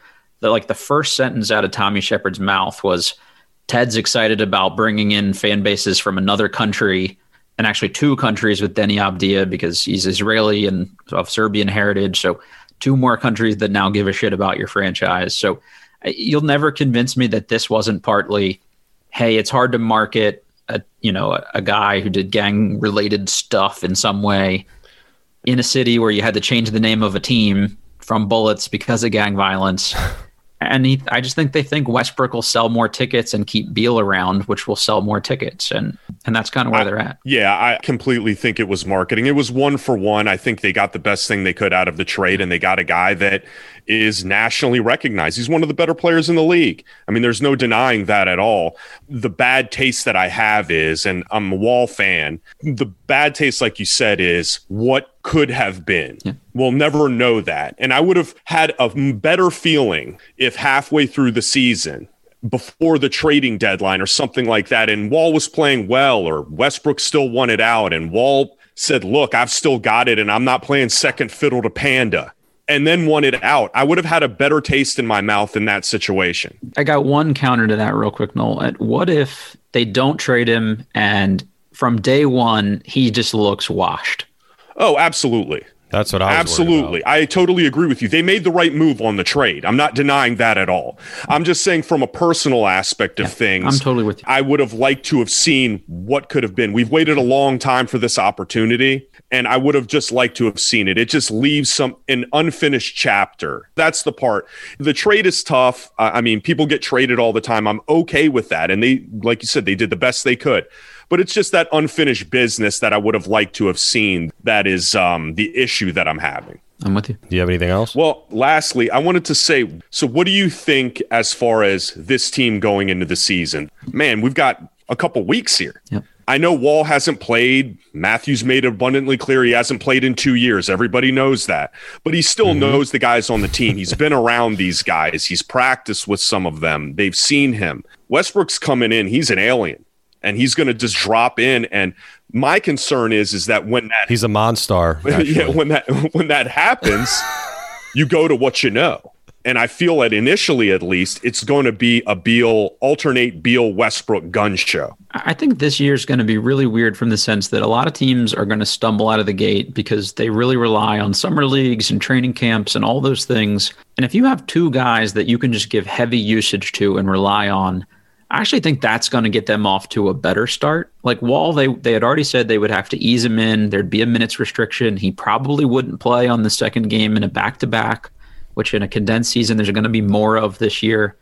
The, like the first sentence out of Tommy Shepard's mouth was, Ted's excited about bringing in fan bases from another country and actually two countries with Denny Abdia because he's Israeli and of Serbian heritage. So two more countries that now give a shit about your franchise. So you'll never convince me that this wasn't partly, hey, it's hard to market a, you know, a, a guy who did gang related stuff in some way in a city where you had to change the name of a team from bullets because of gang violence. And he, I just think they think Westbrook will sell more tickets and keep Beal around, which will sell more tickets. And and that's kind of where I, they're at. Yeah, I completely think it was marketing. It was one for one. I think they got the best thing they could out of the trade, and they got a guy that is nationally recognized. He's one of the better players in the league. I mean, there's no denying that at all. The bad taste that I have is, and I'm a Wall fan, the bad taste, like you said, is what could have been. Yeah. We'll never know that. And I would have had a better feeling if halfway through the season, before the trading deadline or something like that, and Wall was playing well or Westbrook still won it out and Wall said, look, I've still got it and I'm not playing second fiddle to Panda, and then won it out. I would have had a better taste in my mouth in that situation. I got one counter to that real quick, Noel. What if they don't trade him and from day one, he just looks washed? Oh, absolutely. That's what I was Absolutely. I totally agree with you. They made the right move on the trade. I'm not denying that at all. I'm just saying from a personal aspect of yeah, things, I'm totally with you. I would have liked to have seen what could have been. We've waited a long time for this opportunity, and I would have just liked to have seen it. It just leaves some an unfinished chapter. That's the part. The trade is tough. Uh, I mean, people get traded all the time. I'm okay with that. And they, like you said, they did the best they could. But it's just that unfinished business that I would have liked to have seen. That is um, the issue that I'm having. I'm with you. Do you have anything else? Well, lastly, I wanted to say, so what do you think as far as this team going into the season? Man, we've got a couple weeks here. Yep. I know Wall hasn't played. Matthews made abundantly clear he hasn't played in two years. Everybody knows that. But he still mm-hmm. knows the guys on the team. He's been around these guys. He's practiced with some of them. They've seen him. Westbrook's coming in. He's an alien. And he's going to just drop in. And my concern is, is that when that... He's a monster. Yeah, when that, when that happens, you go to what you know. And I feel that initially, at least, it's going to be a Beal, alternate Beal-Westbrook gun show. I think this year's going to be really weird from the sense that a lot of teams are going to stumble out of the gate because they really rely on summer leagues and training camps and all those things. And if you have two guys that you can just give heavy usage to and rely on, I actually think that's going to get them off to a better start. Like Wall, they, they had already said they would have to ease him in. There'd be a minutes restriction. He probably wouldn't play on the second game in a back-to-back, which in a condensed season, there's going to be more of this year.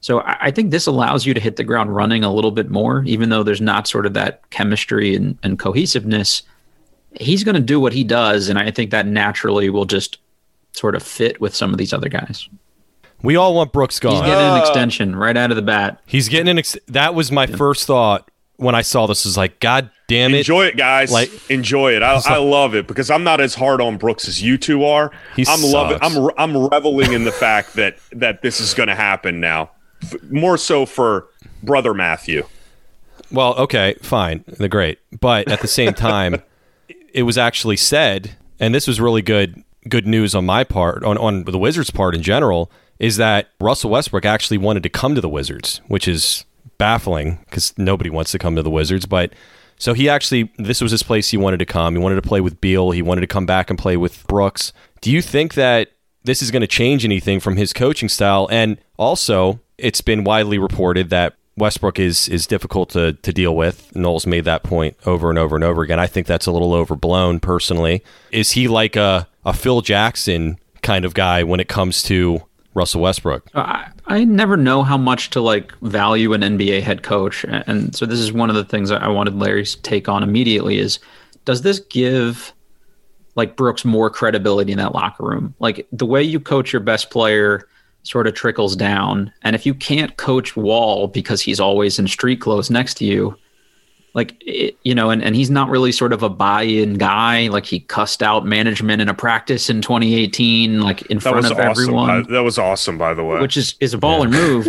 So I think this allows you to hit the ground running a little bit more, even though there's not sort of that chemistry and, and cohesiveness. He's going to do what he does, and I think that naturally will just sort of fit with some of these other guys. We all want Brooks gone. He's getting an uh, extension right out of the bat. He's getting an ex- That was my yeah. first thought when I saw this. Is like, God damn it. Enjoy it, guys. Like, enjoy it. I, like, I love it because I'm not as hard on Brooks as you two are. He I'm sucks. loving. I'm I'm reveling in the fact that that this is going to happen now. F- more so for brother Matthew. Well, okay, fine. They're great, but at the same time, it was actually said, and this was really good good news on my part, on on the Wizards' part in general. Is that Russell Westbrook actually wanted to come to the Wizards, which is baffling because nobody wants to come to the Wizards. But so he actually, this was his place he wanted to come. He wanted to play with Beal. He wanted to come back and play with Brooks. Do you think that this is going to change anything from his coaching style? And also, it's been widely reported that Westbrook is is difficult to, to deal with. Noel's made that point over and over and over again. I think that's a little overblown, personally. Is he like a, a Phil Jackson kind of guy when it comes to Russell Westbrook? I, I never know how much to like value an N B A head coach. And, and so this is one of the things I wanted Larry's take on immediately is, does this give like Brooks more credibility in that locker room? Like the way you coach your best player sort of trickles down. And if you can't coach Wall because he's always in street clothes next to you, like, it, you know, and, and he's not really sort of a buy-in guy. Like he cussed out management in a practice in twenty eighteen, like in that front of awesome. everyone. I, that was awesome, by the way. Which is, is a baller yeah. move.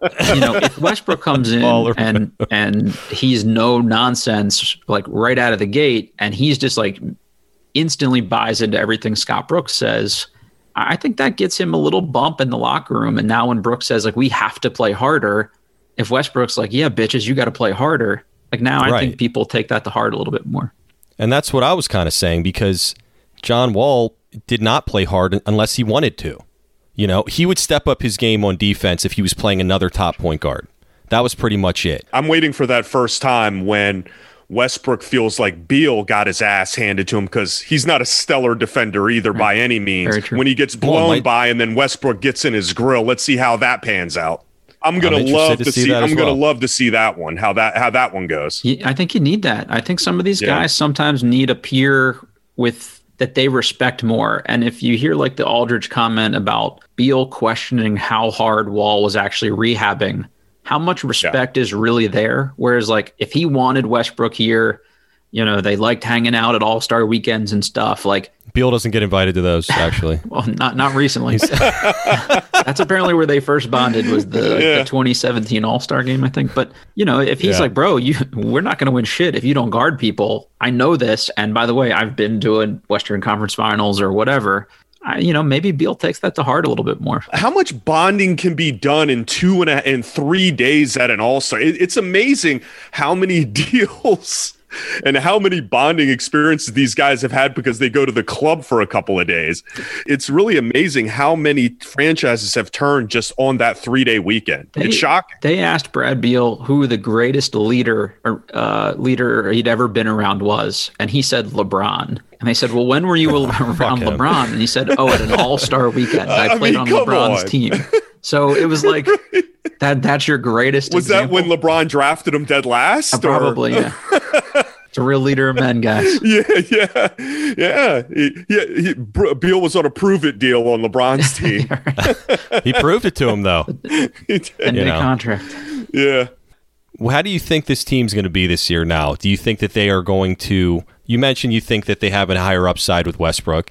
But, you know, if Westbrook comes in baller and move. and he's no nonsense, like right out of the gate, and he's just like instantly buys into everything Scott Brooks says, I think that gets him a little bump in the locker room. And now when Brooks says like, we have to play harder, if Westbrook's like, yeah, bitches, you got to play harder. Like now right. I think people take that to heart a little bit more. And that's what I was kind of saying, because John Wall did not play hard unless he wanted to. You know, he would step up his game on defense if he was playing another top point guard. That was pretty much it. I'm waiting for that first time when Westbrook feels like Beal got his ass handed to him, because he's not a stellar defender either right. by any means. When he gets blown oh, my- by and then Westbrook gets in his grill, let's see how that pans out. I'm gonna I'm love to, to see. see I'm well. gonna love to see that one. How that how that one goes. Yeah, I think you need that. I think some of these yeah. guys sometimes need a peer with that they respect more. And if you hear like the Aldridge comment about Beal questioning how hard Wall was actually rehabbing, how much respect yeah. is really there? Whereas like if he wanted Westbrook here, you know, they liked hanging out at All-Star weekends and stuff. Like Beal doesn't get invited to those, actually. well, not not recently. That's apparently where they first bonded, was the, like, yeah. the twenty seventeen All-Star game, I think. But, you know, if he's yeah. like, bro, you we're not going to win shit if you don't guard people. I know this. And by the way, I've been to a Western Conference Finals or whatever. I, you know, maybe Beal takes that to heart a little bit more. How much bonding can be done in two and, a, in three days at an All-Star? It, it's amazing how many deals and how many bonding experiences these guys have had because they go to the club for a couple of days. It's really amazing how many franchises have turned just on that three-day weekend. They, it's shocking. They asked Brad Beal who the greatest leader or uh, leader he'd ever been around was, and he said LeBron. And they said, well, when were you around LeBron? And he said, oh, at an All-Star weekend. I, I played mean, on LeBron's on. team. So it was like, that. that's your greatest Was example. That when LeBron drafted him dead last? Uh, probably, or? yeah. It's a real leader of men, guys. yeah, yeah, yeah. He, he, he, Beal was on a prove-it deal on LeBron's team. He proved it to him, though. He did. And a contract. Yeah. How do you think this team's going to be this year now? Do you think that they are going to – you mentioned you think that they have a higher upside with Westbrook.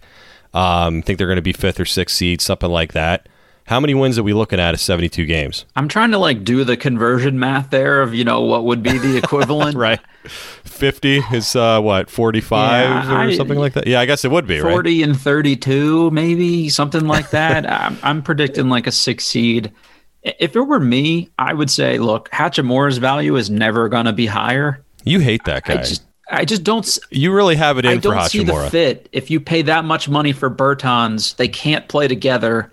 Um, think they're going to be fifth or sixth seed, something like that. How many wins are we looking at at seventy-two games? I'm trying to like do the conversion math there of, you know, what would be the equivalent. Right. fifty is uh, what, forty-five yeah, or I, something like that? Yeah, I guess it would be, forty right? forty and thirty-two maybe, something like that. I'm, I'm predicting like a six seed. If it were me, I would say, look, Hachimura's value is never going to be higher. You hate that guy. I just, I just don't. You really have it in for Hachimura. I don't see the fit. If you pay that much money for Bertans, they can't play together.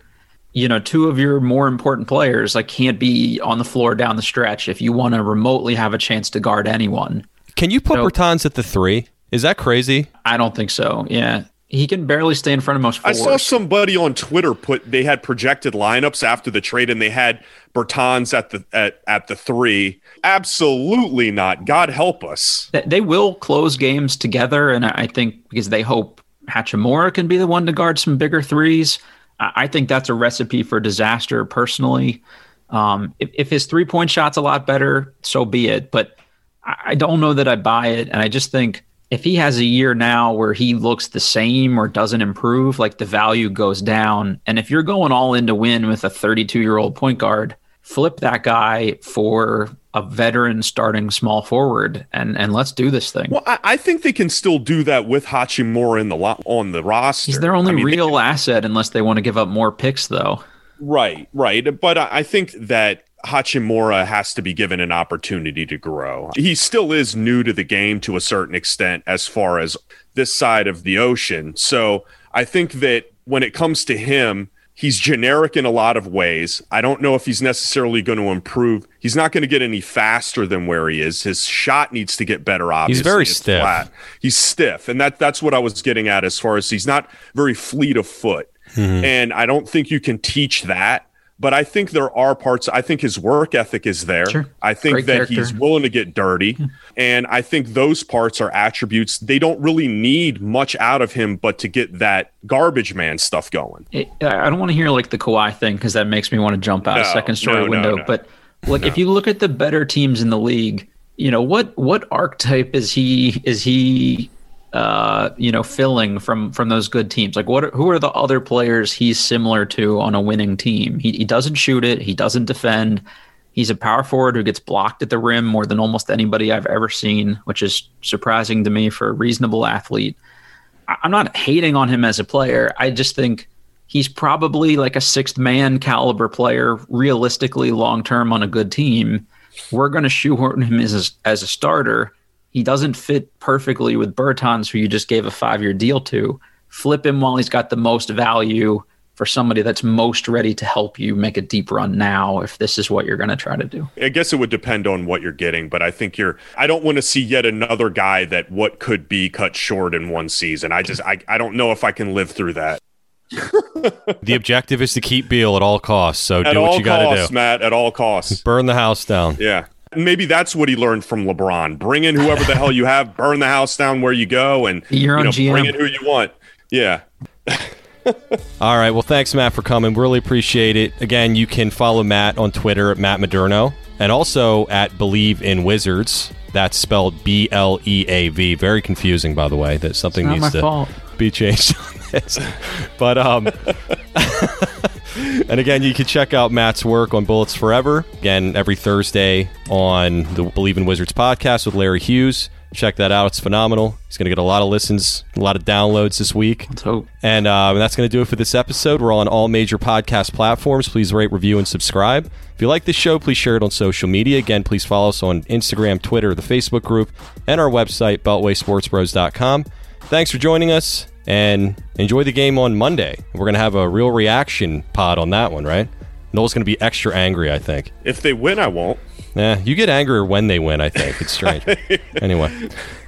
You know, two of your more important players like can't be on the floor down the stretch if you want to remotely have a chance to guard anyone. Can you put so, Bertans at the three? Is that crazy? I don't think so. Yeah. He can barely stay in front of most forwards. I saw somebody on Twitter put they had projected lineups after the trade and they had Bertans at the at, at the three. Absolutely not. God help us. They will close games together, and I think because they hope Hachimura can be the one to guard some bigger threes. I think that's a recipe for disaster personally. Um, if, if his three-point shot's a lot better, so be it. But I don't know that I buy it. And I just think if he has a year now where he looks the same or doesn't improve, like the value goes down. And if you're going all in to win with a thirty-two-year-old point guard, flip that guy for a veteran starting small forward and, and let's do this thing. Well, I, I think they can still do that with Hachimura in the lo- on the roster. He's their only I mean, real they, asset unless they want to give up more picks, though. Right, right. But I, I think that Hachimura has to be given an opportunity to grow. He still is new to the game to a certain extent as far as this side of the ocean. So I think that when it comes to him, he's generic in a lot of ways. I don't know if he's necessarily going to improve. He's not going to get any faster than where he is. His shot needs to get better, obviously. He's very it's stiff. Flat. He's stiff, and that that's what I was getting at as far as he's not very fleet of foot. Mm-hmm. And I don't think you can teach that, but I think there are parts. I think his work ethic is there. Sure. I think Great that character. He's willing to get dirty, mm-hmm. and I think those parts are attributes. They don't really need much out of him but to get that garbage man stuff going. It, I don't want to hear like the Kawhi thing because that makes me want to jump out no, a second story no, window. No, no. But like, no. if you look at the better teams in the league, you know what what archetype is he is he uh, you know filling from from those good teams? Like what who are the other players he's similar to on a winning team? He he doesn't shoot it. He doesn't defend. He's a power forward who gets blocked at the rim more than almost anybody I've ever seen, which is surprising to me for a reasonable athlete. I'm not hating on him as a player. I just think he's probably like a sixth man caliber player, realistically long-term on a good team. We're going to shoehorn him as, as a starter. He doesn't fit perfectly with Bertans, who you just gave a five-year deal to. Flip him while he's got the most value for somebody that's most ready to help you make a deep run now, if this is what you're going to try to do. I guess it would depend on what you're getting, but I think you're, I don't want to see yet another guy that what could be cut short in one season. I just, I, I don't know if I can live through that. The objective is to keep Beal at all costs. So at do what you got to do. Matt, at all costs. Burn the house down. Yeah. Maybe that's what he learned from LeBron. Bring in whoever the hell you have, burn the house down where you go, and you're you know, G M. Bring in who you want. Yeah. All right. Well, thanks, Matt, for coming. Really appreciate it. Again, you can follow Matt on Twitter at Matt Moderno and also at Believe in Wizards. That's spelled B L E A V. Very confusing, by the way, that something it's not needs my to fault. Be changed on this. But, um, and again, you can check out Matt's work on Bullets Forever. Again, every Thursday on the Believe in Wizards podcast with Larry Hughes. Check that out. It's phenomenal. He's going to get a lot of listens, a lot of downloads this week. Let's hope. And uh, that's going to do it for this episode. We're on all major podcast platforms. Please rate, review, and subscribe. If you like this show, please share it on social media. Again, please follow us on Instagram, Twitter, the Facebook group, and our website, beltway sports bros dot com. Thanks for joining us, and enjoy the game on Monday. We're going to have a real reaction pod on that one, right? Noel's going to be extra angry, I think. If they win, I won't. Yeah, you get angrier when they win, I think. It's strange. Anyway.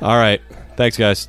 All right. Thanks, guys.